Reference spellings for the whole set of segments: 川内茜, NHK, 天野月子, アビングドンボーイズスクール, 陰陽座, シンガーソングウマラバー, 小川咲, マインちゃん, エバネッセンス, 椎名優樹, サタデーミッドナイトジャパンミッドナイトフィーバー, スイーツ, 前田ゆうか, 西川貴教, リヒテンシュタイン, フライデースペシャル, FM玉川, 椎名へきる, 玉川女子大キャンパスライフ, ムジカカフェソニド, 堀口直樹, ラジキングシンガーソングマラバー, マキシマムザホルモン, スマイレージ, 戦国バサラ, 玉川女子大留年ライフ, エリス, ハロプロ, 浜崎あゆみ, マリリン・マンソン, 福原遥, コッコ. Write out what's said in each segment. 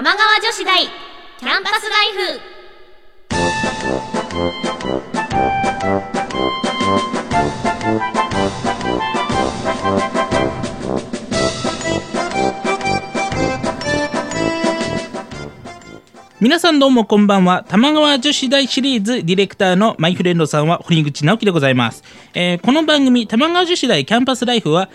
玉川女子大キャンパスライフ。皆さんどうもこんばんは。玉川女子大シリーズディレクターのマイフレンドさんは堀口直樹でございます。この番組玉川女子大キャンパスライフは、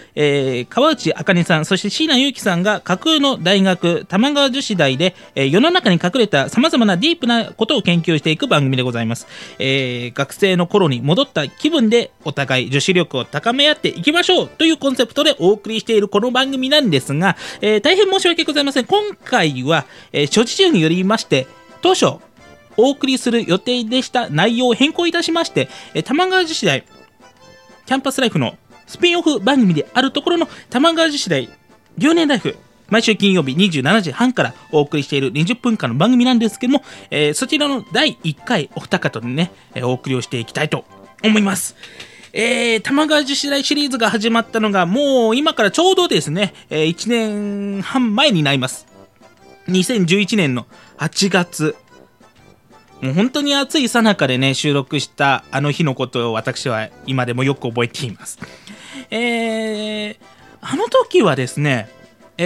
川内茜さん、そして椎名優樹さんが架空の大学玉川女子大で、世の中に隠れた様々なディープなことを研究していく番組でございます。学生の頃に戻った気分でお互い女子力を高め合っていきましょうというコンセプトでお送りしているこの番組なんですが、大変申し訳ございません。今回は、諸事情によりまして当初お送りする予定でした内容を変更いたしまして、玉川女子大キャンパスライフのスピンオフ番組であるところの玉川女子大留年ライフ、毎週金曜日27時半からお送りしている20分間の番組なんですけども、そちらの第1回お二方でね、お送りをしていきたいと思います。玉川女子大シリーズが始まったのがもう今からちょうどですね、1年半前になります。2011年の8月、もう本当に暑い最中でね収録したあの日のことを私は今でもよく覚えています。あの時はですね、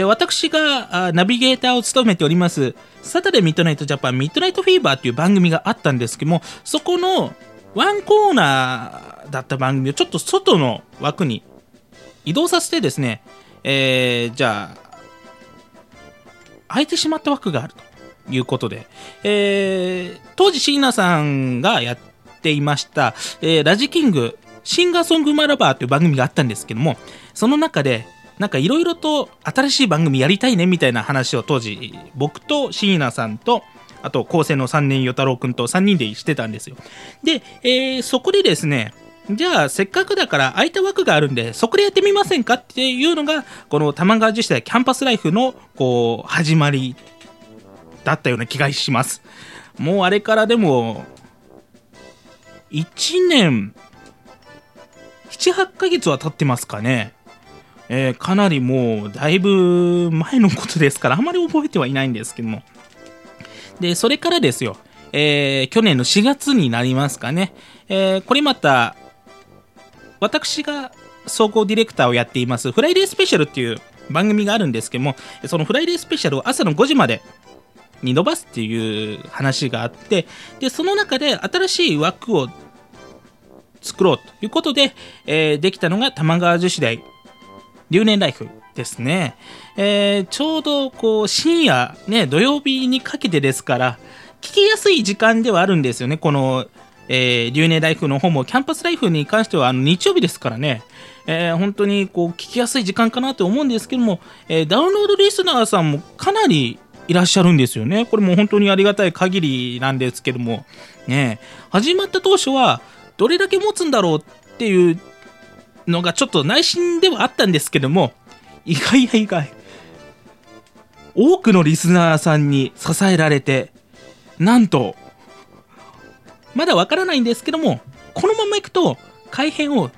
私がナビゲーターを務めておりますサタデーミッドナイトジャパンミッドナイトフィーバーという番組があったんですけども、そこのワンコーナーだった番組をちょっと外の枠に移動させてですね、じゃあ空いてしまった枠があるということで、当時椎名さんがやっていました、ラジキングシンガーソングマラバーという番組があったんですけども、その中でなんかいろいろと新しい番組やりたいねみたいな話を当時僕と椎名さんとあと高生の3年与太郎くんと3人でしてたんですよ。で、そこでですね、じゃあせっかくだから空いた枠があるんでそこでやってみませんかっていうのがこの玉川女子大キャンパスライフのこう始まりだったような気がします。もうあれからでも1年 7,8 ヶ月は経ってますかね。かなりもうだいぶ前のことですからあまり覚えてはいないんですけども、でそれからですよ、去年の4月になりますかね、これまた私が総合ディレクターをやっていますフライデースペシャルっていう番組があるんですけども、そのフライデースペシャルを朝の5時までに伸ばすっていう話があって、でその中で新しい枠を作ろうということで、できたのが玉川女子大留年ライフですね。ちょうどこう深夜ね土曜日にかけてですから聞きやすい時間ではあるんですよね。この留年ライフの方もキャンパスライフに関しては日曜日ですからね、本当にこう聞きやすい時間かなと思うんですけども、ダウンロードリスナーさんもかなりいらっしゃるんですよね。これも本当にありがたい限りなんですけどもね、始まった当初はどれだけ持つんだろうっていうのがちょっと内心ではあったんですけども、意外や意外多くのリスナーさんに支えられて、なんとまだわからないんですけども、このままいくと改編を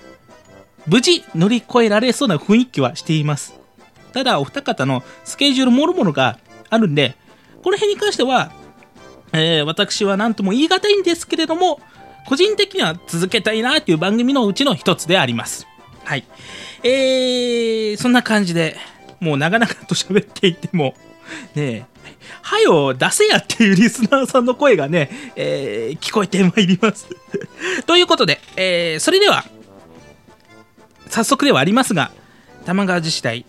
無事乗り越えられそうな雰囲気はしています。ただお二方のスケジュールもろもろがあるんで、この辺に関しては、私は何とも言い難いんですけれども、個人的には続けたいなという番組のうちの一つであります。はい、そんな感じでもう長々と喋っていてもねえ、はよ出せやっていうリスナーさんの声がね、聞こえてまいりますということで、それでは早速ではありますが、玉川女子大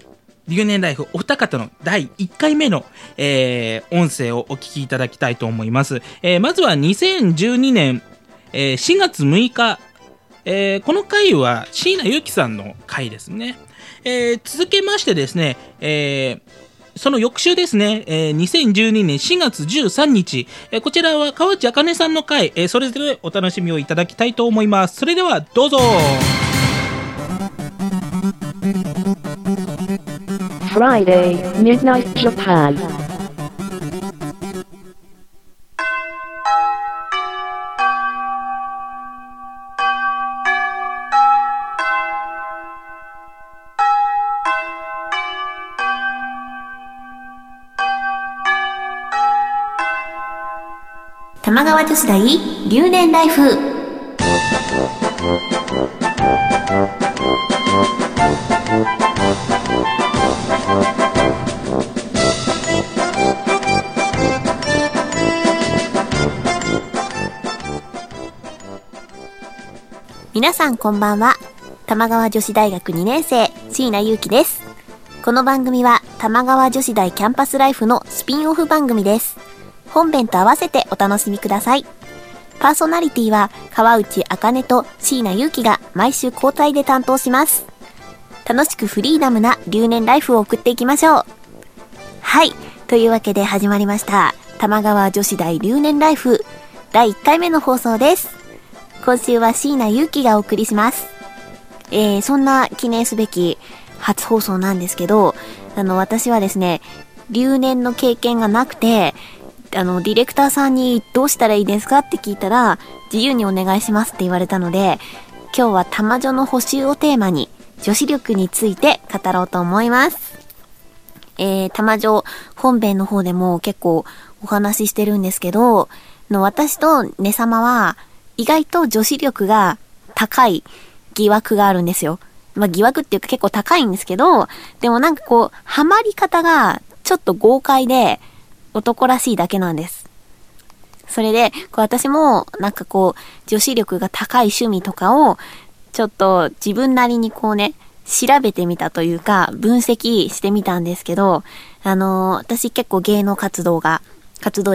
留年ライフお二方の第1回目の、音声をお聞きいただきたいと思います。まずは2012年、4月6日、この回は椎名優樹さんの回ですね。続けましてですね、その翌週ですね、2012年4月13日、こちらは川内茜さんの回、それぞれお楽しみをいただきたいと思います。それではどうぞ。Friday Midnight Japan。玉川女子大留年ライフ。皆さんこんばんは。玉川女子大学2年生椎名優樹です。この番組は玉川女子大キャンパスライフのスピンオフ番組です。本編と合わせてお楽しみください。パーソナリティは川内茜と椎名優樹が毎週交代で担当します。楽しくフリーダムな留年ライフを送っていきましょう。はい、というわけで始まりました玉川女子大留年ライフ第1回目の放送です。今週は椎名優樹がお送りします。そんな記念すべき初放送なんですけど、私はですね、留年の経験がなくて、ディレクターさんにどうしたらいいですかって聞いたら、自由にお願いしますって言われたので、今日は玉女の補習をテーマに、女子力について語ろうと思います。玉女本編の方でも結構お話ししてるんですけど、私とねさまは意外と女子力が高い疑惑があるんですよ。まあ、疑惑っていうか結構高いんですけど、でもなんかこう、ハマり方がちょっと豪快で、男らしいだけなんです。それで、私もなんかこう、女子力が高い趣味とかを、ちょっと自分なりにこうね、調べてみたというか、分析してみたんですけど、私結構芸能活動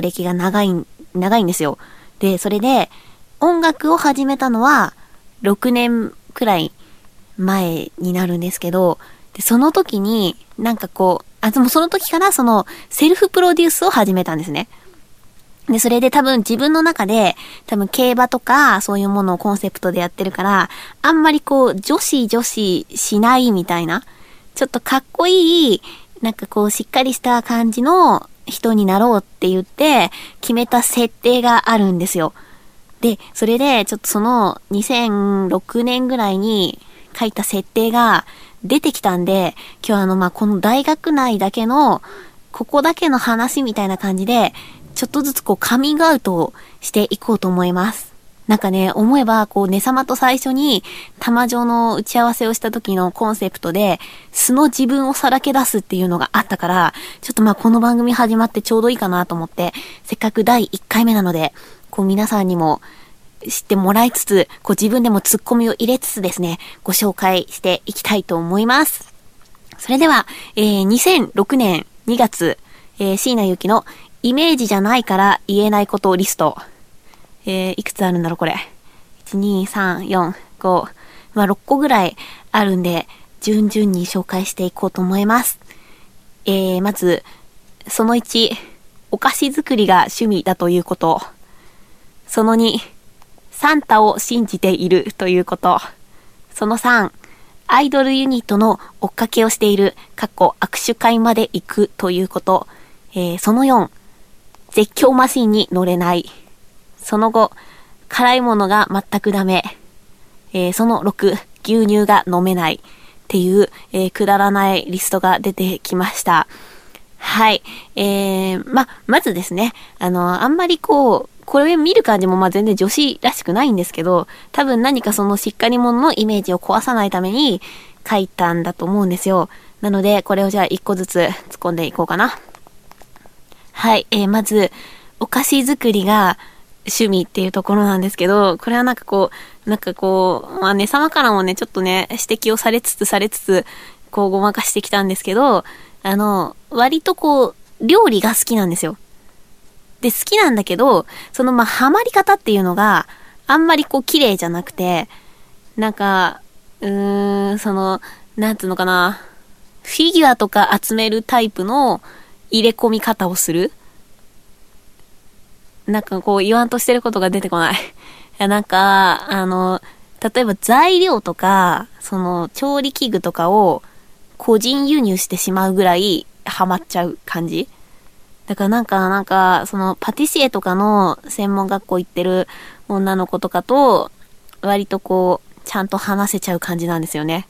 歴が長いんですよ。で、それで、音楽を始めたのは、6年くらい前になるんですけど、でその時になんかこう、でもその時からそのセルフプロデュースを始めたんですね。で、それで自分の中で競馬とかそういうものをコンセプトでやってるから、あんまりこう女子しないみたいな、ちょっとかっこいい、なんかこうしっかりした感じの人になろうって言って決めた設定があるんですよ。で、それでちょっとその2006年ぐらいに書いた設定が出てきたんで、今日この大学内だけの、ここだけの話みたいな感じで、ちょっとずつこうカミングアウトをしていこうと思います。なんかね、思えばこう、ねさまと最初に玉女の打ち合わせをした時のコンセプトで、素の自分をさらけ出すっていうのがあったから、ちょっとこの番組始まってちょうどいいかなと思って、せっかく第1回目なので、こう皆さんにも、知ってもらいつつ、自分でもツッコミを入れつつですね、ご紹介していきたいと思います。それでは、2006年2月、椎名優樹のイメージじゃないから言えないことリスト。いくつあるんだろうこれ。1、2、3、4、5、6個ぐらいあるんで、順々に紹介していこうと思います。まず、その1、お菓子作りが趣味だということ。その2、サンタを信じているということ。その3、アイドルユニットの追っかけをしている、握手会まで行くということ。その4、絶叫マシンに乗れない。その5、辛いものが全くダメ。その6、牛乳が飲めない。っていう、くだらないリストが出てきました。はい。まずですね、あんまりこう、これ見る感じも全然女子らしくないんですけど、多分何かそのしっかり者のイメージを壊さないために書いたんだと思うんですよ。なのでこれをじゃあ一個ずつ突っ込んでいこうかな。はい、まずお菓子作りが趣味っていうところなんですけど、これはなんかこう、ねさまからもねちょっとね指摘をされつつこうごまかしてきたんですけど、割とこう料理が好きなんですよ。で、好きなんだけど、そのハマり方っていうのが、あんまり綺麗じゃなくて、なんつうのかな、フィギュアとか集めるタイプの入れ込み方をする。言わんとしてることが出てこない。例えば材料とか、調理器具とかを個人輸入してしまうぐらいハマっちゃう感じ。だからパティシエとかの専門学校行ってる女の子とかと、割とちゃんと話せちゃう感じなんですよね。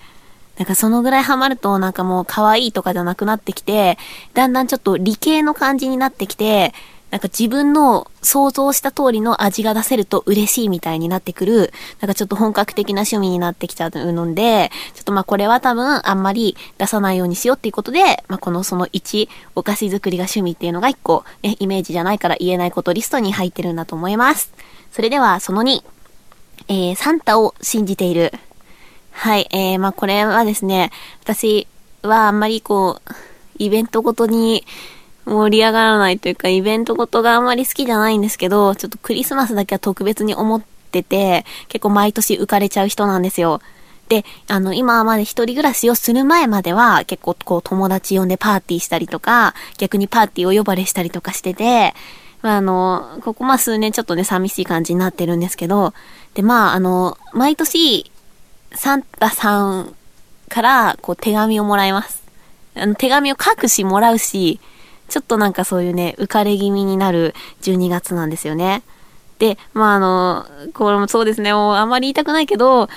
そのぐらいハマると、もう可愛いとかじゃなくなってきて、だんだんちょっと理系の感じになってきて、なんか自分の想像した通りの味が出せると嬉しいみたいになってくる、なんかちょっと本格的な趣味になってきちゃうので、ちょっとまあこれは多分あんまり出さないようにしようっていうことで、まあこのその1、お菓子作りが趣味っていうのが1個、ね、イメージじゃないから言えないことリストに入ってるんだと思います。それではその2、サンタを信じている。はい、まあこれはですね、私はあんまりこう、イベントごとに、盛り上がらないというかイベントごとがあんまり好きじゃないんですけど、ちょっとクリスマスだけは特別に思ってて、結構毎年浮かれちゃう人なんですよ。で、今まで一人暮らしをする前までは結構こう友達呼んでパーティーしたりとか、逆にパーティーを呼ばれしたりとかしてて、まあここまあ数年ちょっとね寂しい感じになってるんですけど、でまあ毎年サンタさんからこう手紙をもらいます。手紙を書くしもらうし、ちょっとなんかそういうね、浮かれ気味になる12月なんですよね。で、まあこれもそうですね、もうあんまり言いたくないけど、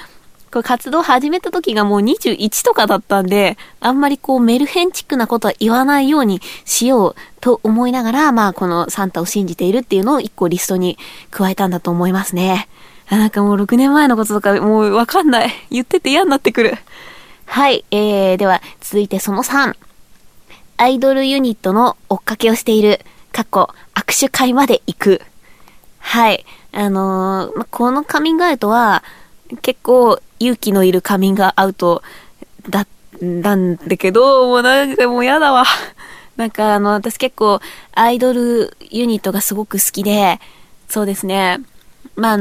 これ活動始めた時がもう21とかだったんで、あんまりこうメルヘンチックなことは言わないようにしようと思いながら、まあこのサンタを信じているっていうのを1個リストに加えたんだと思いますね。なんかもう6年前のこととかもうわかんない。言ってて嫌になってくる。はい、では続いてその3。アイドルユニットの追っかけをしている。過去、握手会まで行く。はい。このカミングアウトは、結構勇気のいるカミングアウトだったんだけど、もうなんかもうやだわ。なんか私結構アイドルユニットがすごく好きで、そうですね。まあ、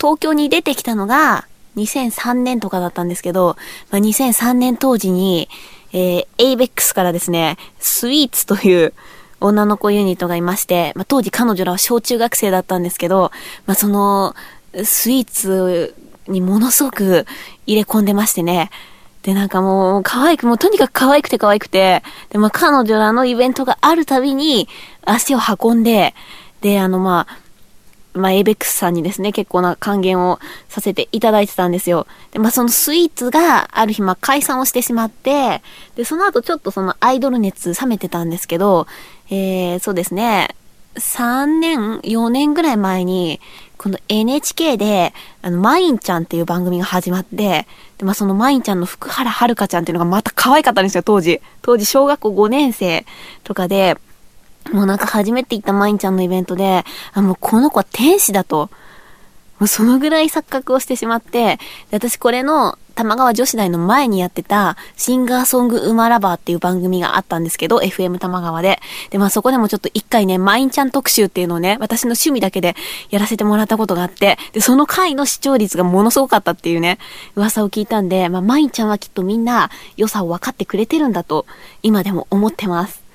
東京に出てきたのが2003年とかだったんですけど、まあ、2003年当時に、ABEX からですね、スイーツという女の子ユニットがいまして、まあ、当時彼女らは小中学生だったんですけど、まあ、そのスイーツにものすごく入れ込んでましてね。で、なんかもう可愛く、もうとにかく可愛くて可愛くて、で、まあ、彼女らのイベントがあるたびに足を運んで、で、まあ、ABEX さんにですね、結構な還元をさせていただいてたんですよ。で、まあ、そのスイーツがある日、まあ、解散をしてしまって、で、その後ちょっとそのアイドル熱冷めてたんですけど、そうですね、3年、4年ぐらい前に、この NHK で、マインちゃんっていう番組が始まって、で、まあ、そのマインちゃんの福原遥ちゃんっていうのがまた可愛かったんですよ、当時。当時、小学校5年生とかで、もうなんか初めて行ったまいんちゃんのイベントで、もうこの子は天使だと。もうそのぐらい錯覚をしてしまって、で、私これの玉川女子大の前にやってたシンガーソングウマラバーっていう番組があったんですけど、FM 玉川で。で、まあそこでもちょっと一回ね、まいんちゃん特集っていうのをね、私の趣味だけでやらせてもらったことがあって、で、その回の視聴率がものすごかったっていうね、噂を聞いたんで、まあまいんちゃんはきっとみんな良さを分かってくれてるんだと、今でも思ってます。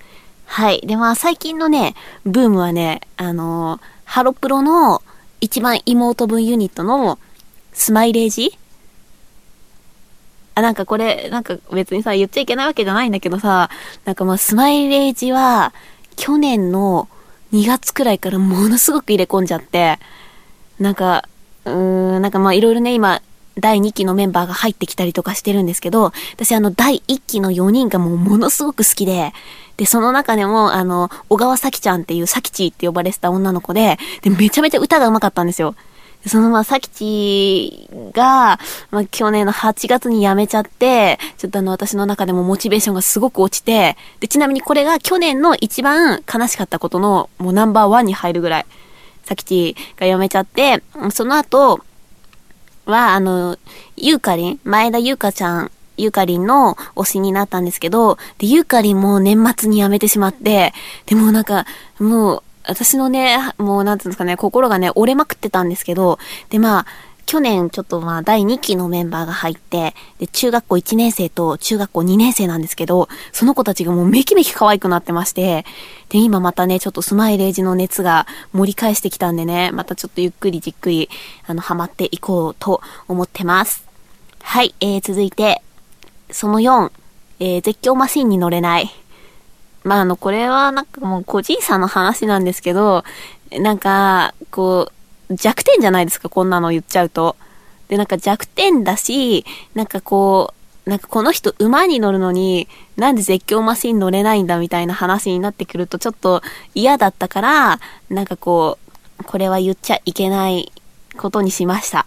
はい。で、まあ、最近のね、ブームはね、ハロプロの一番妹分ユニットのスマイレージ？あ、なんかこれ、なんか別にさ、言っちゃいけないわけじゃないんだけどさ、なんかまあ、スマイレージは、去年の2月くらいからものすごく入れ込んじゃって、なんか、なんかまあ、いろいろね、今、第2期のメンバーが入ってきたりとかしてるんですけど、私第1期の4人がもうものすごく好きで、で、その中でも小川咲ちゃんっていう咲ちって呼ばれてた女の子で、で、めちゃめちゃ歌が上手かったんですよ。で、そのまあ咲ちが、まあ、去年の8月に辞めちゃって、ちょっと私の中でもモチベーションがすごく落ちて、で、ちなみにこれが去年の一番悲しかったことのもうナンバー1に入るぐらい、咲ちが辞めちゃって、その後、は、ゆうかりん、前田ゆうかちゃん、ゆうかりんの推しになったんですけど、で、ゆうかりんも年末に辞めてしまって、で、もうなんか、もう、私のね、もうなんていうんですかね、心がね、折れまくってたんですけど、で、まあ、去年ちょっとまあ、第2期のメンバーが入って、で、中学校1年生と中学校2年生なんですけど、その子たちがもうめきめき可愛くなってまして、で、今またね、ちょっとスマイレージの熱が盛り返してきたんでね、またちょっとゆっくりじっくり、ハマっていこうと思ってます。はい、続いて、その4、絶叫マシンに乗れない。まあ、これはなんかもう個人差の話なんですけど、なんか、こう、弱点じゃないですか、こんなの言っちゃうと。で、なんか弱点だし、なんかこなんかこの人馬に乗るのになんで絶叫マシン乗れないんだみたいな話になってくるとちょっと嫌だったから、なんかこうこれは言っちゃいけないことにしました。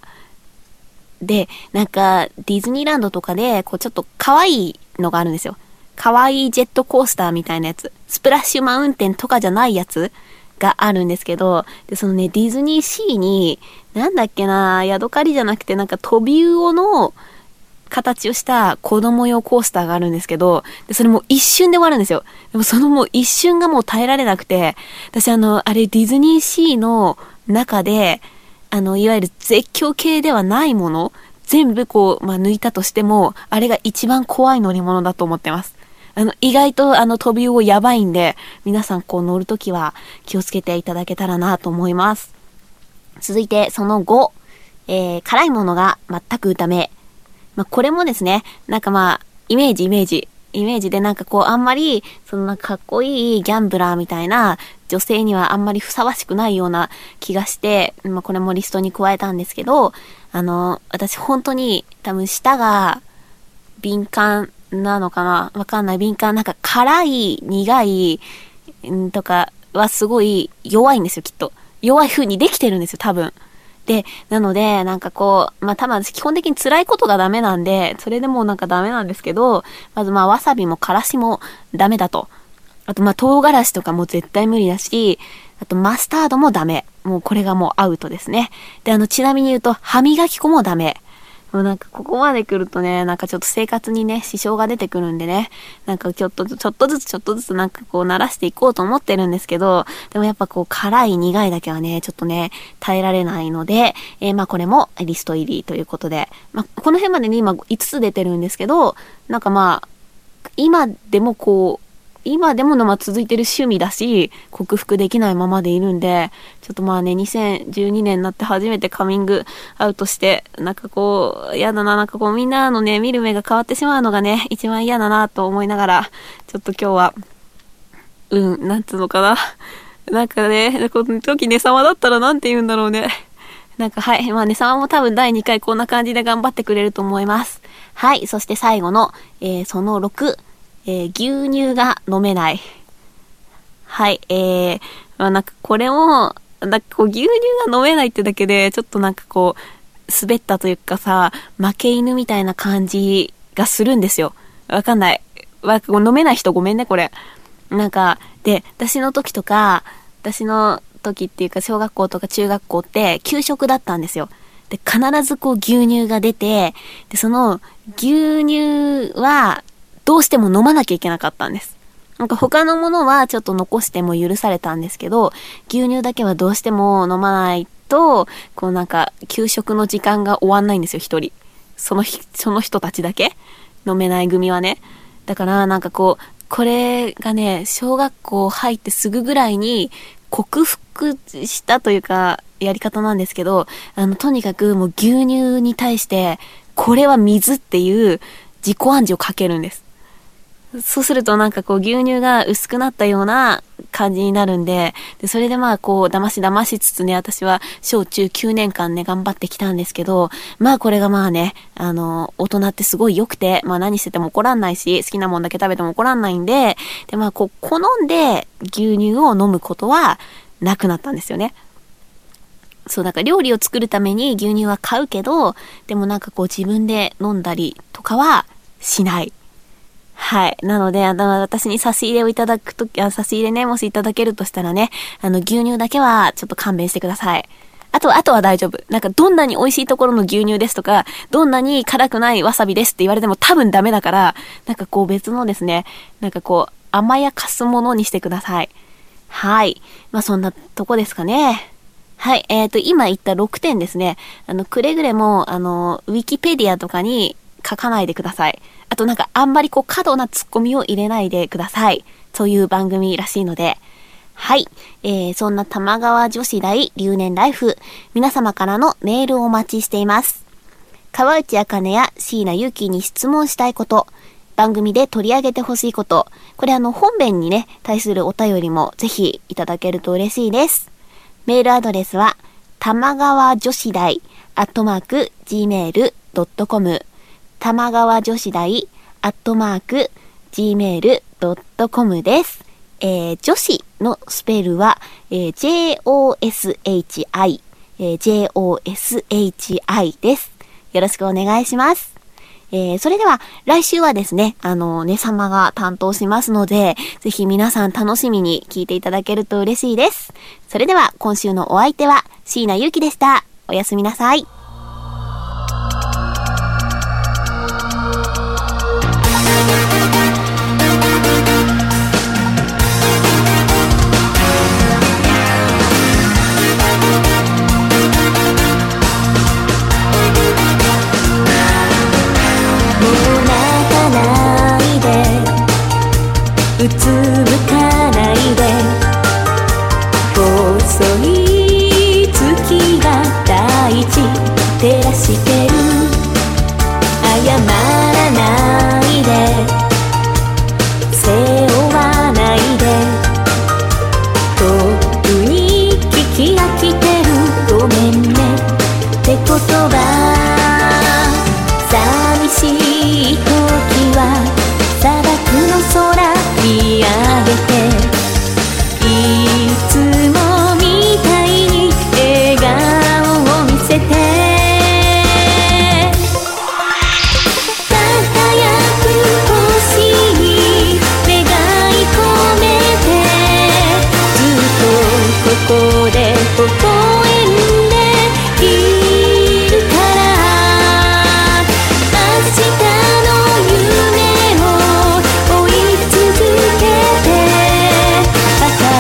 で、なんかディズニーランドとかでこうちょっと可愛いのがあるんですよ。可愛いジェットコースターみたいなやつ、スプラッシュマウンテンとかじゃないやつがあるんですけど、でそのねディズニーシーになんだっけな、ヤドカリじゃなくてなんかトビウオの形をした子供用コースターがあるんですけど、でそれも一瞬で終わるんですよ。でもそのもう一瞬がもう耐えられなくて、私あれディズニーシーの中でいわゆる絶叫系ではないもの全部こう、抜いたとしてもあれが一番怖い乗り物だと思ってます。意外と飛び魚やばいんで、皆さんこう乗るときは気をつけていただけたらなと思います。続いてその5、辛いものが全くダメ。これもですね、なんかイメージでなんかこうあんまりそのなんかかっこいいギャンブラーみたいな女性にはあんまりふさわしくないような気がして、これもリストに加えたんですけど、私本当に多分舌が敏感なのかな、わかんない、敏感、なんか辛い苦いとかはすごい弱いんですよ、きっと弱い風にできてるんですよ多分。で、なので、なんかこう、多分私基本的に辛いことがダメなんで、それでもなんかダメなんですけど、まずわさびもからしもダメだと。あと唐辛子とかも絶対無理だし、あとマスタードもダメ。もうこれがもうアウトですね。で、ちなみに言うと、歯磨き粉もダメ。もうなんかここまで来るとね、なんかちょっと生活にね、支障が出てくるんでね、なんかちょっとずつなんかこう慣らしていこうと思ってるんですけど、でもやっぱこう辛い苦いだけはね、ちょっとね、耐えられないので、これもリスト入りということで、この辺までね、今5つ出てるんですけど、なんか今でも続いてる趣味だし、克服できないままでいるんで、ちょっと2012年になって初めてカミングアウトして、なんかこう、嫌だな、なんかこうみんなのね、見る目が変わってしまうのがね、一番嫌だなと思いながら、ちょっと今日は、なんつうのかな。なんかね、この時ね様だったらなんて言うんだろうね。なんかはい、ね様も多分第2回こんな感じで頑張ってくれると思います。はい、そして最後の、その6。牛乳が飲めない。はい、なんかこれも、なんかこう牛乳が飲めないってだけで、ちょっとなんかこう、滑ったというかさ、負け犬みたいな感じがするんですよ。わかんない。飲めない人ごめんね、これ。なんか、で、私の時っていうか、小学校とか中学校って、給食だったんですよ。で、必ずこう牛乳が出て、で、その牛乳は、どうしても飲まなきゃいけなかったんです。なんか他のものはちょっと残しても許されたんですけど、牛乳だけはどうしても飲まないと、こうなんか給食の時間が終わんないんですよ、一人。その人たちだけ飲めない組はね。だからなんかこう、これがね、小学校入ってすぐぐらいに克服したというか、やり方なんですけど、とにかくもう牛乳に対して、これは水っていう自己暗示をかけるんです。そうするとなんかこう牛乳が薄くなったような感じになるんで、でそれでこう騙しつつね、私は小中9年間ね頑張ってきたんですけど、これがね、大人ってすごい良くて、何してても怒らんないし、好きなもんだけ食べても怒らんないんで、でこう好んで牛乳を飲むことはなくなったんですよね。そう、なんか料理を作るために牛乳は買うけど、でもなんかこう自分で飲んだりとかはしない。はい。なので、私に差し入れをいただくとき、差し入れね、もしいただけるとしたらね、牛乳だけはちょっと勘弁してください。あとは大丈夫。なんか、どんなに美味しいところの牛乳ですとか、どんなに辛くないわさびですって言われても多分ダメだから、なんかこう別のですね、なんかこう、甘やかすものにしてください。はい。そんなとこですかね。はい。今言った6点ですね。くれぐれも、ウィキペディアとかに書かないでください。あとなんかあんまりこう過度なツッコミを入れないでください。そういう番組らしいので。はい。そんな玉川女子大留年ライフ。皆様からのメールをお待ちしています。川内茜や椎名ゆきに質問したいこと。番組で取り上げてほしいこと。これ本編にね、対するお便りもぜひいただけると嬉しいです。メールアドレスは、玉川女子大@gmail.com。玉川女子大@gmail.com です。女子のスペルは、JOSHI、JOSHI です。よろしくお願いします。それでは来週はですね、ねさまが担当しますので、ぜひ皆さん楽しみに聞いていただけると嬉しいです。それでは今週のお相手は椎名ゆうきでした。おやすみなさい。うつむかないで、細い月が大地照らしてる。謝らないで、背負わないで、とっくに聞き飽きてる。ごめんねって言葉。寂しい時は砂漠の空見上げて、いつもみたいに笑顔を見せて、輝く星に願い込めて、ずっとここで微笑んでいる。星空に変えて、輝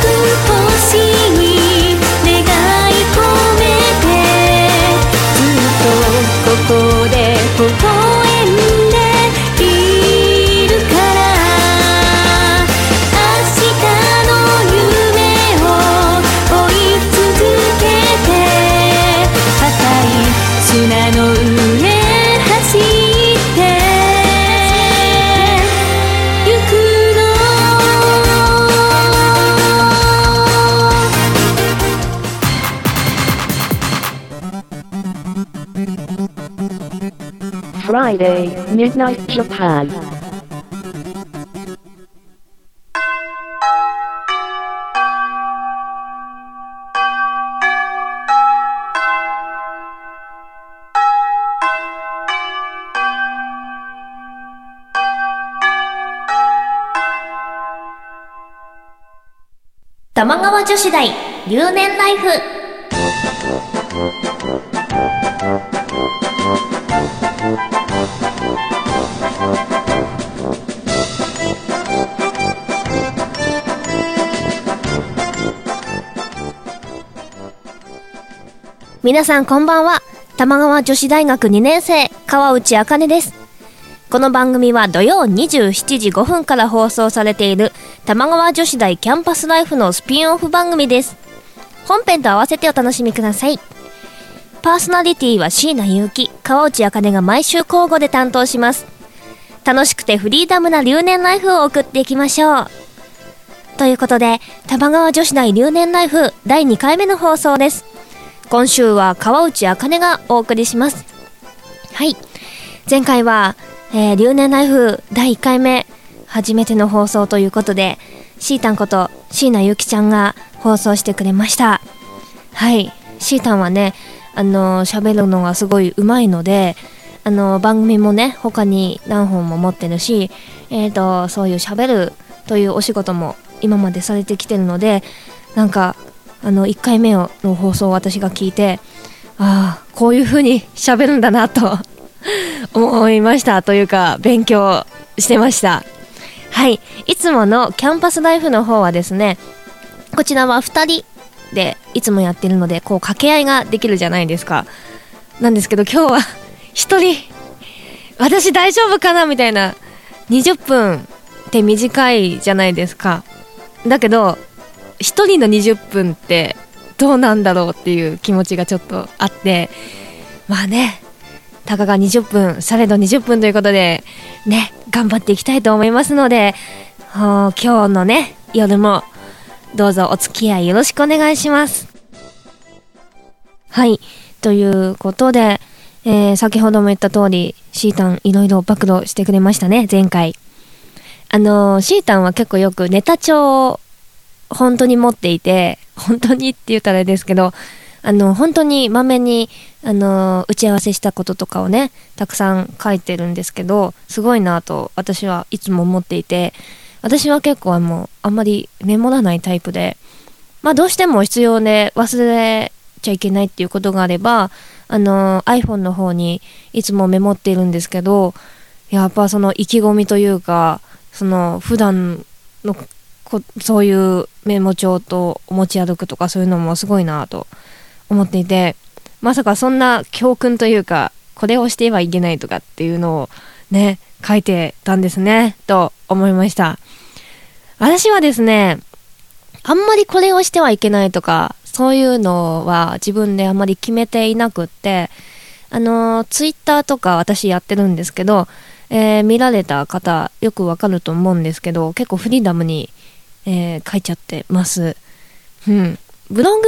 く星に願い込めて、ずっとここで微笑んでいるから、明日の夢を追い続けて、赤い砂の上Friday, Midnight Japan. 玉川女子大留年ライフ。皆さんこんばんは。玉川女子大学2年生川内茜です。この番組は土曜27時5分から放送されている玉川女子大キャンパスライフのスピンオフ番組です。本編と合わせてお楽しみください。パーソナリティは椎名優樹、川内茜が毎週交互で担当します。楽しくてフリーダムな留年ライフを送っていきましょう。ということで、玉川女子大留年ライフ第2回目の放送です。今週は川内茜がお送りします。はい。前回は留年ライフ第1回目初めての放送ということで、シータンこと椎名優樹ちゃんが放送してくれました。はい、シータンはね、喋るのがすごい上手いので、番組もね他に何本も持ってるし、そういう喋るというお仕事も今までされてきてるので、なんか1回目の放送を私が聞いて、ああこういう風に喋るんだなと思いましたというか、勉強してました。はい、いつものキャンパスライフの方はですね、こちらは2人でいつもやってるので、こう掛け合いができるじゃないですか。なんですけど今日は1人、私大丈夫かなみたいな。20分って短いじゃないですか。だけど1人の20分ってどうなんだろうっていう気持ちがちょっとあって、まあね、たかが20分、されど20分ということでね、頑張っていきたいと思いますので、今日のね夜もどうぞお付き合いよろしくお願いします。はい、ということで、先ほども言った通り、シータンいろいろ暴露してくれましたね。前回シータンは結構よくネタ帳を本当に持っていて、本当にって言ったらあれですけど、本当にまめに、打ち合わせしたこととかをねたくさん書いてるんですけど、すごいなと私はいつも思っていて、私は結構あんまりメモらないタイプで、まあどうしても必要で忘れちゃいけないっていうことがあれば、iPhone の方にいつもメモっているんですけど、やっぱその意気込みというか、その普段のそういうメモ帳と持ち歩くとか、そういうのもすごいなと思っていて、まさかそんな教訓というか、これをしてはいけないとかっていうのをね書いてたんですねと思いました。私はですね、あんまりこれをしてはいけないとかそういうのは自分であんまり決めていなくって、ツイッターとか私やってるんですけど、見られた方よくわかると思うんですけど、結構フリーダムに、書いちゃってます。ブログ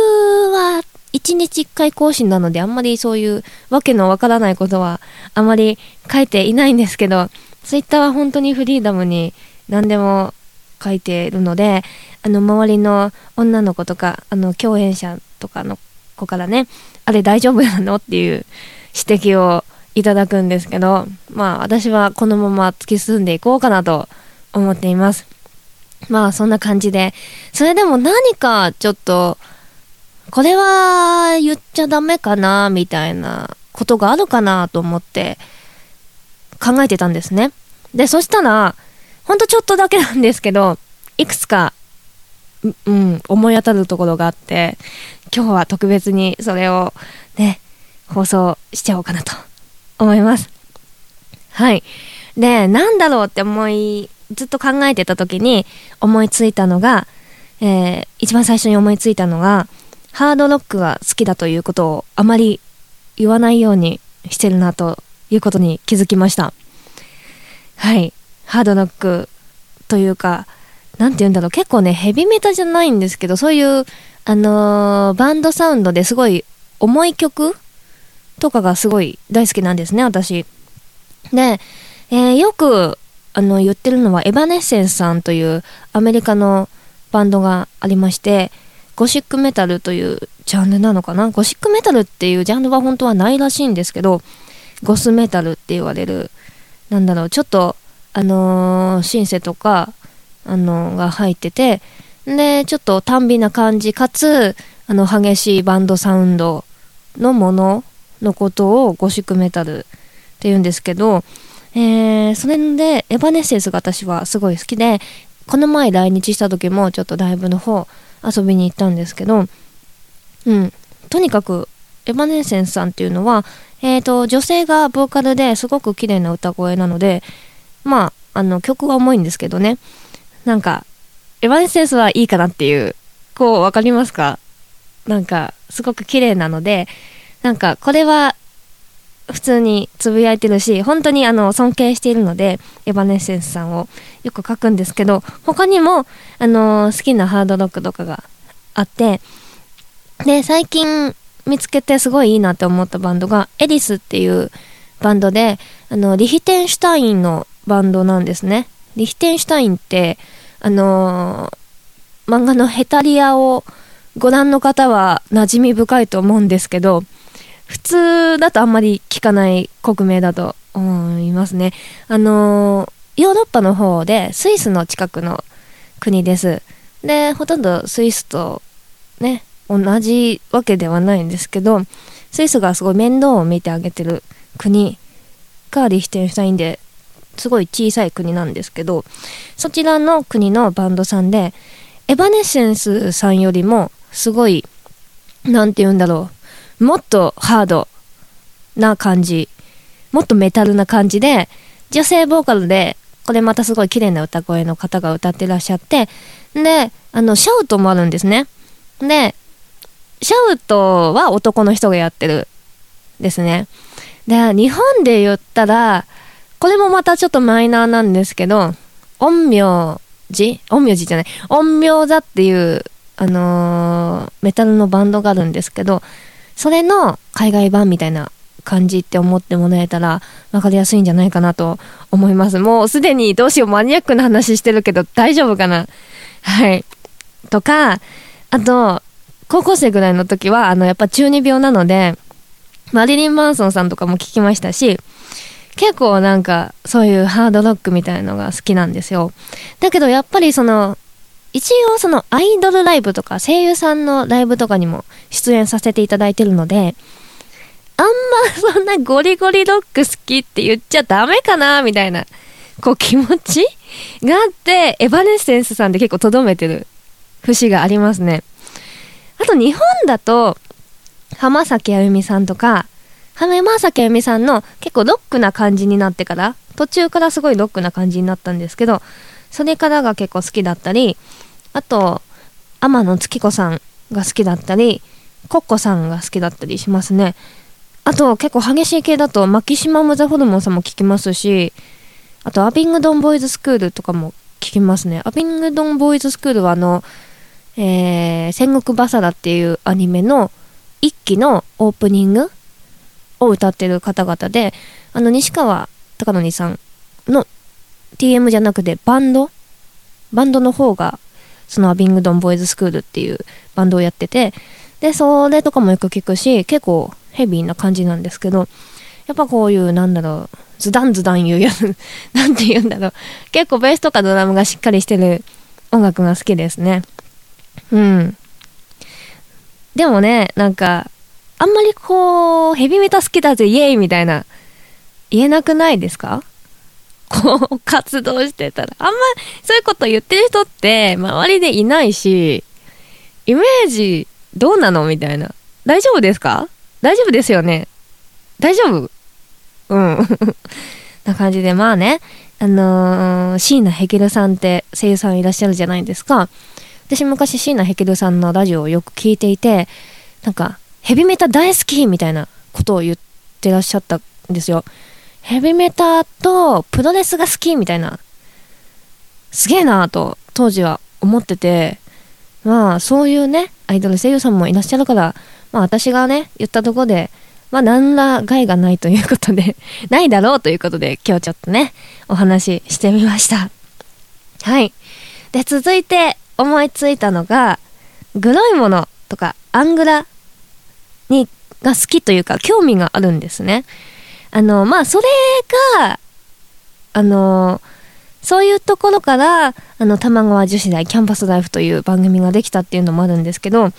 は1日1回更新なので、あんまりそういうわけのわからないことはあまり書いていないんですけど、ツイッターは本当にフリーダムに何でも書いているので、周りの女の子とか共演者とかの子からね、あれ大丈夫なのっていう指摘をいただくんですけど、まあ私はこのまま突き進んでいこうかなと思っています。まあそんな感じで、それでも何かちょっとこれは言っちゃダメかなみたいなことがあるかなと思って考えてたんですね。でそしたら、ほんとちょっとだけなんですけど、いくつか思い当たるところがあって、今日は特別にそれをね放送しちゃおうかなと思います。はい、でなんだろうってずっと考えてた時に思いついたのが、一番最初に思いついたのが、ハードロックが好きだということをあまり言わないようにしてるなということに気づきました。はい、ハードロックというか、なんて言うんだろう、結構ねヘビメタじゃないんですけど、そういうバンドサウンドですごい重い曲とかがすごい大好きなんですね私で、よく言ってるのはエバネッセンスさんというアメリカのバンドがありまして、ゴシックメタルというジャンルなのかな、ゴシックメタルっていうジャンルは本当はないらしいんですけど、ゴスメタルって言われる、なんだろう、ちょっとシンセとかが入ってて、でちょっと単美な感じかつ激しいバンドサウンドのもののことをゴシックメタルって言うんですけど、それでエヴァネッセンスが私はすごい好きで、この前来日した時もちょっとライブの方遊びに行ったんですけど、とにかくエヴァネッセンスさんっていうのは、女性がボーカルですごく綺麗な歌声なので、まあ曲は重いんですけどね、なんかエヴァネッセンスはいいかなっていう、こうわかりますか、なんかすごく綺麗なので、なんかこれは普通につぶやいてるし、本当に尊敬しているのでエヴァネッセンスさんをよく書くんですけど、他にも好きなハードロックとかがあって、で最近見つけてすごいいいなって思ったバンドがエリスっていうバンドで、リヒテンシュタインのバンドなんですね。リヒテンシュタインって漫画のヘタリアをご覧の方は馴染み深いと思うんですけど、普通だとあんまり聞かない国名だと思いますね。ヨーロッパの方でスイスの近くの国です。で、ほとんどスイスとね、同じわけではないんですけど、スイスがすごい面倒を見てあげてる国がリヒテンシュタインで、すごい小さい国なんですけど、そちらの国のバンドさんで、エヴァネッセンスさんよりもすごい、なんて言うんだろう、もっとハードな感じ、もっとメタルな感じで、女性ボーカルで、これまたすごい綺麗な歌声の方が歌ってらっしゃって、でシャウトもあるんですね。でシャウトは男の人がやってるですね。で日本で言ったら、これもまたちょっとマイナーなんですけど、陰陽座っていうメタルのバンドがあるんですけど、それの海外版みたいな感じって思ってもらえたら分かりやすいんじゃないかなと思います。もうすでにどうしようマニアックな話してるけど大丈夫かな？はい。とか、あと、高校生ぐらいの時はやっぱ中二病なので、マリリン・マンソンさんとかも聞きましたし、結構なんかそういうハードロックみたいのが好きなんですよ。だけどやっぱり一応アイドルライブとか声優さんのライブとかにも出演させていただいてるので、あんまそんなゴリゴリロック好きって言っちゃダメかなみたいなこう気持ちがあって、エヴァネッセンスさんで結構とどめてる節がありますね。あと日本だと浜崎あゆみさんとか、浜崎あゆみさんの結構ロックな感じになってから、途中からすごいロックな感じになったんですけど、それからが結構好きだったり、あと天野月子さんが好きだったり、コッコさんが好きだったりしますね。あと結構激しい系だとマキシマムザホルモンさんも聞きますし、あとアビングドンボーイズスクールとかも聞きますね。アビングドンボーイズスクールは戦国バサラっていうアニメの一期のオープニングを歌ってる方々で、西川貴教さんの TM じゃなくてバンドの方がそのアビングドンボーイズスクールっていうバンドをやってて、でそれとかもよく聞くし、結構ヘビーな感じなんですけど、やっぱこういうズダンズダン言うやつなんて言うんだろう、結構ベースとかドラムがしっかりしてる音楽が好きですね。でもね、なんかあんまりこうヘビメタ好きだぜイエーイみたいな言えなくないですか？こう活動してたらあんまそういうこと言ってる人って周りでいないし、イメージどうなのみたいな。大丈夫ですか？大丈夫ですよね？大丈夫？な感じで、まあね、椎名ヘキルさんって声優さんいらっしゃるじゃないですか。私昔椎名ヘキルさんのラジオをよく聞いていて、なんかヘビメタ大好きみたいなことを言ってらっしゃったんですよ。ヘビメタとプロレスが好きみたいな、すげえなぁと当時は思ってて、まあそういうねアイドル声優さんもいらっしゃるから、まあ私がね言ったところでまあ何ら害がないということでないだろうということで、今日ちょっとねお話ししてみました。はい。で続いて思いついたのが、グロいものとかアングラが好きというか興味があるんですね。まあそれがそういうところから玉川女子大キャンパスライフという番組ができたっていうのもあるんですけど、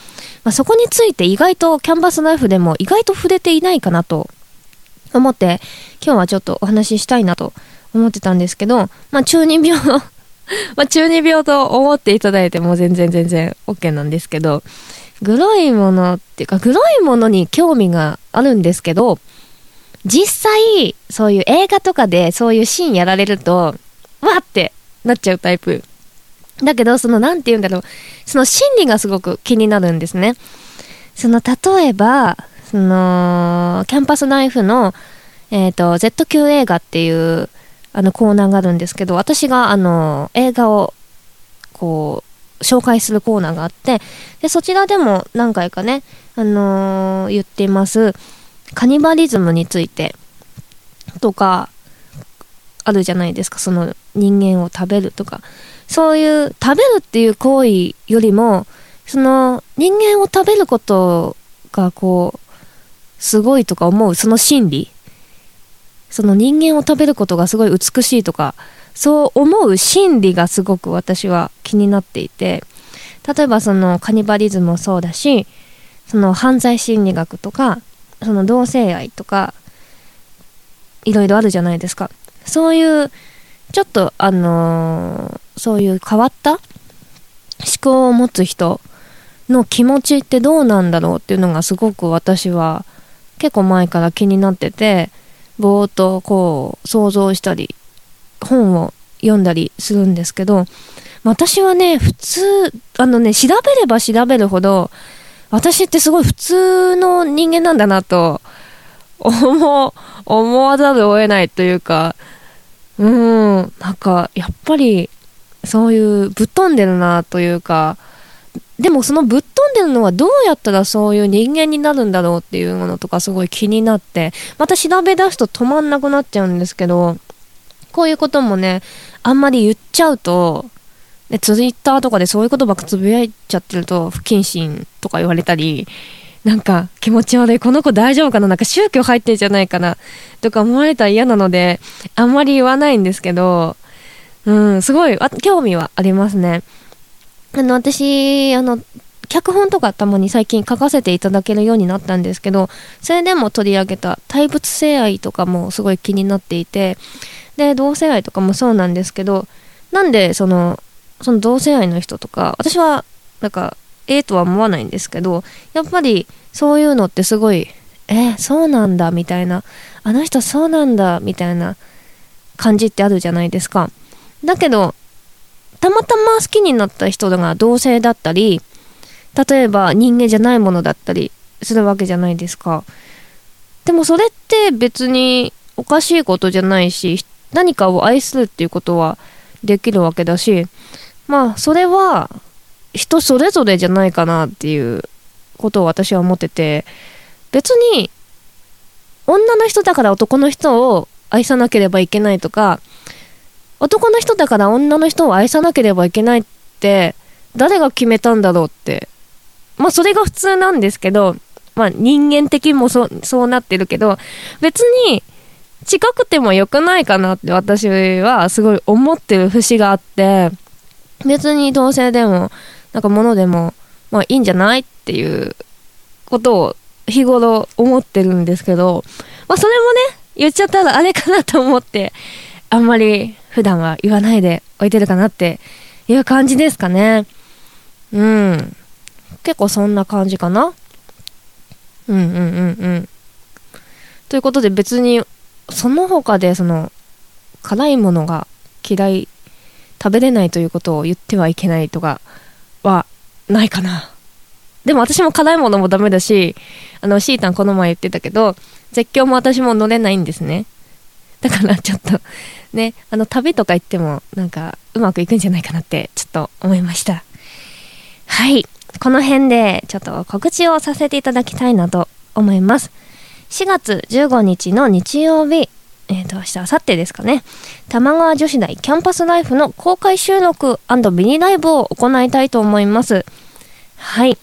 そこについて意外とキャンパスライフでも意外と触れていないかなと思って今日はちょっとお話ししたいなと思ってたんですけど、中二病中二病と思っていただいても全然 OK なんですけど、グロいものっていうかグロいものに興味があるんですけど、実際そういう映画とかでそういうシーンやられるとわってなっちゃうタイプだけど、なんて言うんだろう、その心理がすごく気になるんですね。例えばキャンパスライフの、Z級映画っていうコーナーがあるんですけど、私が映画をこう紹介するコーナーがあって、でそちらでも何回かね、言っていますカニバリズムについてとかあるじゃないですか。人間を食べるとか、そういう食べるっていう行為よりも人間を食べることがこうすごいとか思うその心理、人間を食べることがすごい美しいとかそう思う心理がすごく私は気になっていて、例えばカニバリズムもそうだし、犯罪心理学とか同性愛とかいろいろあるじゃないですか。そういうちょっとそういう変わった思考を持つ人の気持ちってどうなんだろうっていうのがすごく私は結構前から気になってて、ぼーっとこう想像したり本を読んだりするんですけど、私はね普通調べれば調べるほど私ってすごい普通の人間なんだなと思わざるを得ないというか、なんかやっぱりそういうぶっ飛んでるなというか、でもぶっ飛んでるのはどうやったらそういう人間になるんだろうっていうものとかすごい気になって、また調べ出すと止まんなくなっちゃうんですけど、こういうこともねあんまり言っちゃうとツイッターとかでそういうことばっかつぶやいちゃってると不謹慎とか言われたり、なんか気持ち悪い、この子大丈夫かな、なんか宗教入ってんじゃないかなとか思われたら嫌なのであんまり言わないんですけど、すごい興味はありますね。私脚本とかたまに最近書かせていただけるようになったんですけど、それでも取り上げた対物性愛とかもすごい気になっていて、で同性愛とかもそうなんですけど、なんでその同性愛の人とか私はなんかとは思わないんですけど、やっぱりそういうのってすごいそうなんだみたいな、あの人そうなんだみたいな感じってあるじゃないですか。だけどたまたま好きになった人が同性だったり、例えば人間じゃないものだったりするわけじゃないですか。でもそれって別におかしいことじゃないし、何かを愛するっていうことはできるわけだし、それは人それぞれじゃないかなっていうことを私は思ってて、別に女の人だから男の人を愛さなければいけないとか、男の人だから女の人を愛さなければいけないって誰が決めたんだろうって、それが普通なんですけど、人間的にもそうなってるけど、別に違くても良くないかなって私はすごい思ってる節があって、別に同性でもなんか物でもいいんじゃないっていうことを日頃思ってるんですけど、それもね言っちゃったらあれかなと思ってあんまり普段は言わないでおいてるかなっていう感じですかね。結構そんな感じかな。ということで、別にその他で辛いものが嫌い、食べれないということを言ってはいけないとかはないかな。でも私も辛いものもダメだし、シータンこの前言ってたけど絶叫も私も乗れないんですね。だからちょっとね、旅とか行ってもなんかうまくいくんじゃないかなってちょっと思いました。はい、この辺でちょっと告知をさせていただきたいなと思います。4月15日の日曜日、明日、明後日ですかね、玉川女子大キャンパスライフの公開収録&ミニライブを行いたいと思います。はい、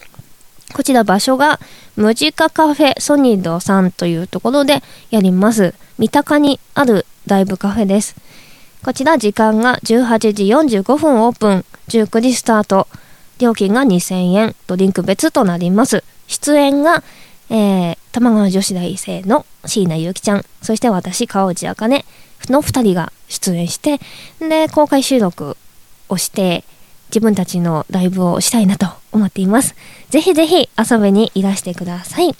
こちら場所がムジカカフェソニドさんというところでやります。三鷹にあるライブカフェです。こちら時間が18時45分オープン、19時スタート、料金が2000円、ドリンク別となります。出演が、玉川女子大生の椎名ゆうきちゃん、そして私川内あかねの2人が出演して、で公開収録をして自分たちのライブをしたいなと思っています。ぜひぜひ遊びにいらしてください。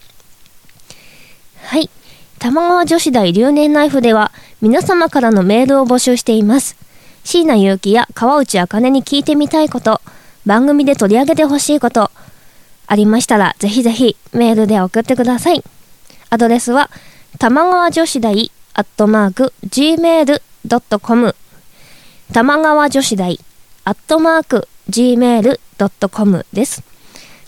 はい、玉川女子大留年ライフでは皆様からのメールを募集しています。椎名結城や川内あかねに聞いてみたいこと、番組で取り上げてほしいことありましたら、ぜひぜひメールで送ってください。アドレスは玉川女子大@gmail.com、 玉川女子大@gmail.com です。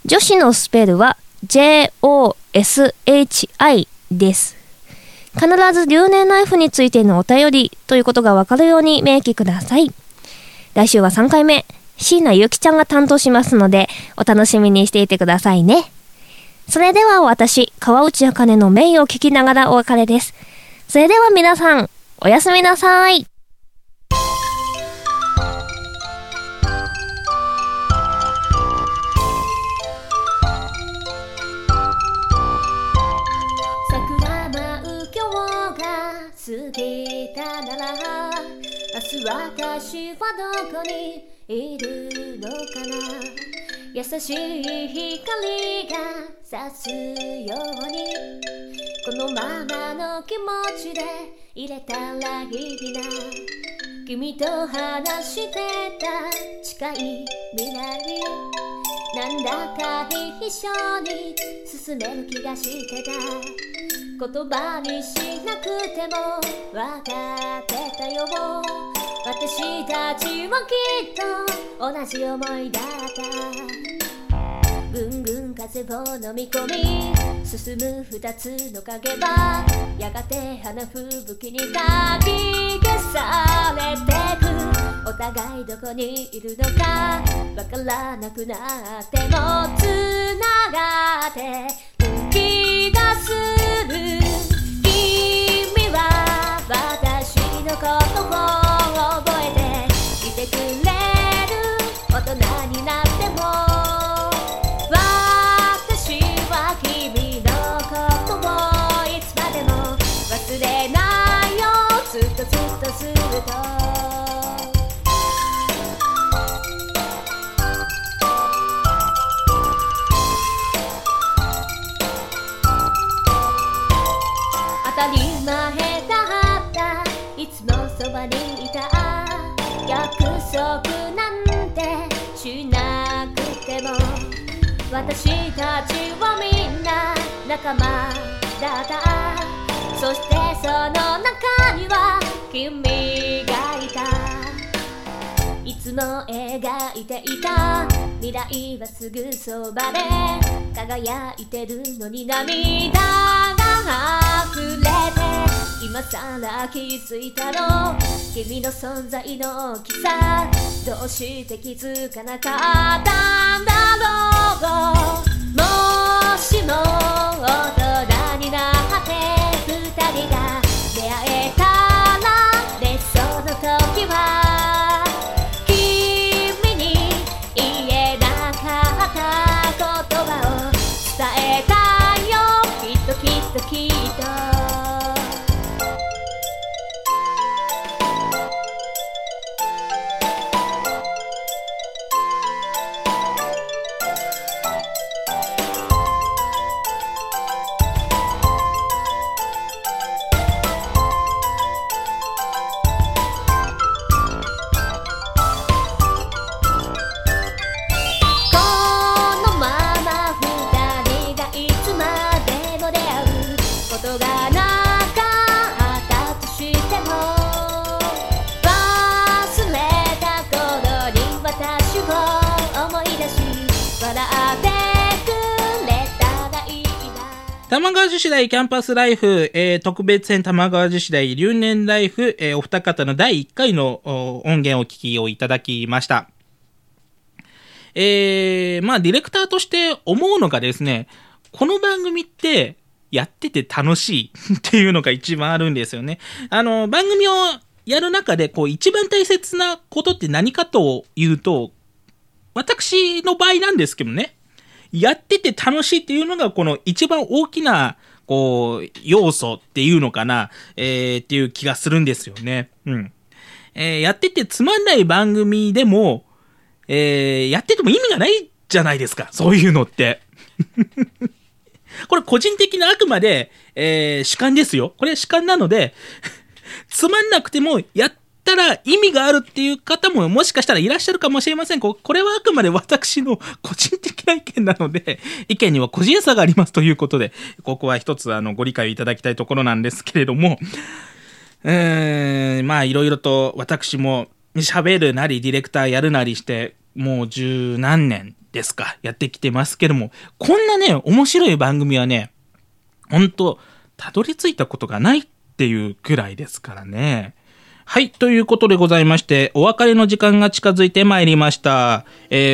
女子のスペルは JOSHI です。必ず留年ライフについてのお便りということがわかるように明記ください。来週は3回目椎名ゆきちゃんが担当しますので、お楽しみにしていてくださいね。それでは私川内あかねの名誉を聞きながらお別れです。それでは皆さんおやすみなさい。桜舞う今日が過ぎたなら、明日私はどこにいるのかな。優しい光が差すように、このままの気持ちでいれたらいいな。君と話してた近い未来、なんだか一緒に進める気がしてた。言葉にしなくてもわかってたよ。私たちはきっと同じ思いだった。ぐんぐん風を飲み込み進む二つの影は、やがて花吹雪にかき消されてく。お互いどこにいるのかわからなくなってもつながって吹き出す君は私のことをくれる。大人になっても私は君のことをいつまでも忘れないよ。ずっとずっとずっと当たり前だった、いつもそばにいた。約束なんてしなくても私たちはみんな仲間だった。そしてその中には君がいた。いつも描いていた未来はすぐそばで輝いてるのに涙が溢れて、今さら気づいたの君の存在の大きさ、どうして気づかなかったんだろう。もしも大人になって二人が出会えたらね、その時は君に言えなかった言葉を伝えたよ。きっときっときっと玉川女子大キャンパスライフ、特別編玉川女子大留年ライフ、お二方の第1回の音源をお聞きをいただきました。ディレクターとして思うのがですね、この番組ってやってて楽しいっていうのが一番あるんですよね。番組をやる中でこう一番大切なことって何かというと、私の場合なんですけどね、やってて楽しいっていうのがこの一番大きなこう要素っていうのかな、っていう気がするんですよね。うん。やっててつまんない番組でも、やってても意味がないじゃないですか、そういうのって。これ個人的なあくまで、主観ですよ。これ主観なのでつまんなくてもやったら意味があるっていう方ももしかしたらいらっしゃるかもしれません。これはあくまで私の個人的な意見なので、意見には個人差がありますということで、ここは一つご理解いただきたいところなんですけれども、まあいろいろと私も喋るなりディレクターやるなりしてもう十何年ですかやってきてますけども、こんなね面白い番組はねほんとたどり着いたことがないっていうくらいですからね。はい、ということでございましてお別れの時間が近づいてまいりました、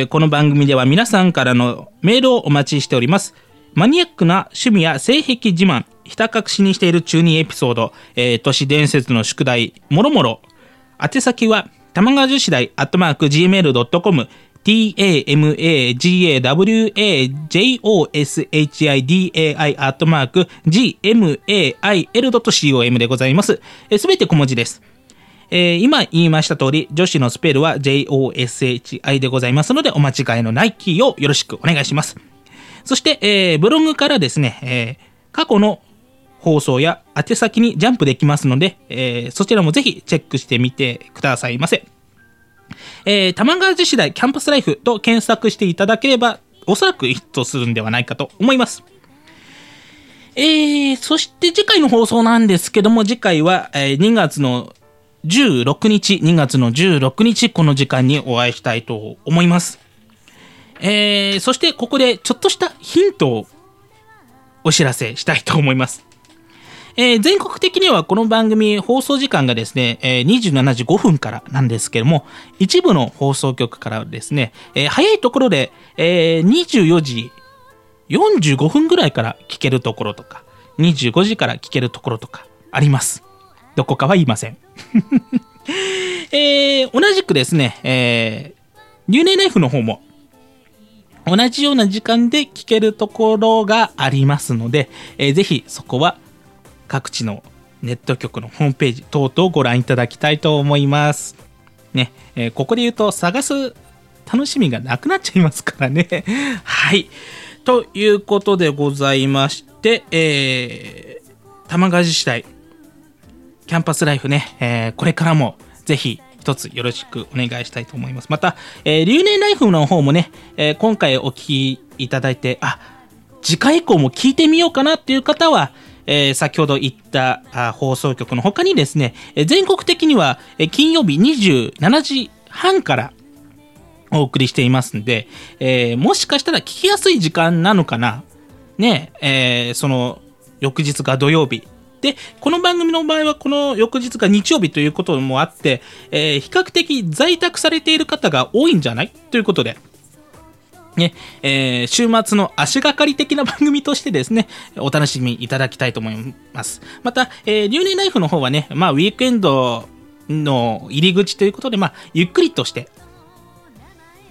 この番組では皆さんからのメールをお待ちしております。マニアックな趣味や性癖自慢、ひた隠しにしている中二エピソード、都市伝説の宿題もろもろ。宛先は玉川女子大@gmail.com tamagajosidai@gmail.com でございます。すべて小文字です。今言いました通り、女子のスペルは joshi でございますので、お間違いのないキーをよろしくお願いします。そして、ブログからですね、過去の放送や宛先にジャンプできますので、そちらもぜひチェックしてみてくださいませ。玉川女子大キャンパスライフと検索していただければおそらくヒットするんではないかと思います。そして次回の放送なんですけども、次回は、2月の16日この時間にお会いしたいと思います。そしてここでちょっとしたヒントをお知らせしたいと思います。全国的にはこの番組放送時間がですね、27時5分からなんですけども、一部の放送局からですね、早いところで、24時45分ぐらいから聞けるところとか、25時から聞けるところとかあります。どこかは言いません。同じくですね、ニューネイライフの方も同じような時間で聞けるところがありますので、ぜひそこは各地のネット局のホームページ等々ご覧いただきたいと思いますね。ここで言うと探す楽しみがなくなっちゃいますからね。はい、ということでございまして、玉川女子大キャンパスライフね、これからもぜひ一つよろしくお願いしたいと思います。また、留年ライフの方もね、今回お聞きいただいて、あ、次回以降も聞いてみようかなっていう方は、先ほど言った放送局の他にですね、全国的には金曜日27時半からお送りしていますんで、もしかしたら聞きやすい時間なのかなね。その翌日が土曜日で、この番組の場合はこの翌日が日曜日ということもあって、比較的在宅されている方が多いんじゃないということでね、週末の足がかり的な番組としてですね、お楽しみいただきたいと思います。また、留年ライフの方はね、まあ、ウィークエンドの入り口ということで、まあ、ゆっくりとして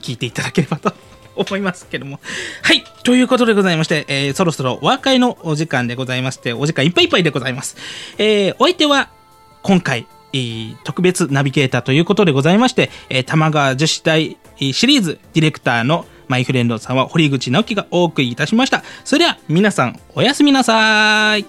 聞いていただければと思いますけども。はい、ということでございまして、そろそろお別れのお時間でございまして、お時間いっぱいいっぱいでございます。お相手は、今回、特別ナビゲーターということでございまして、玉川女子大シリーズディレクターのマイフレンドさんは堀口直樹がお送りいたしました。それでは皆さんおやすみなさい。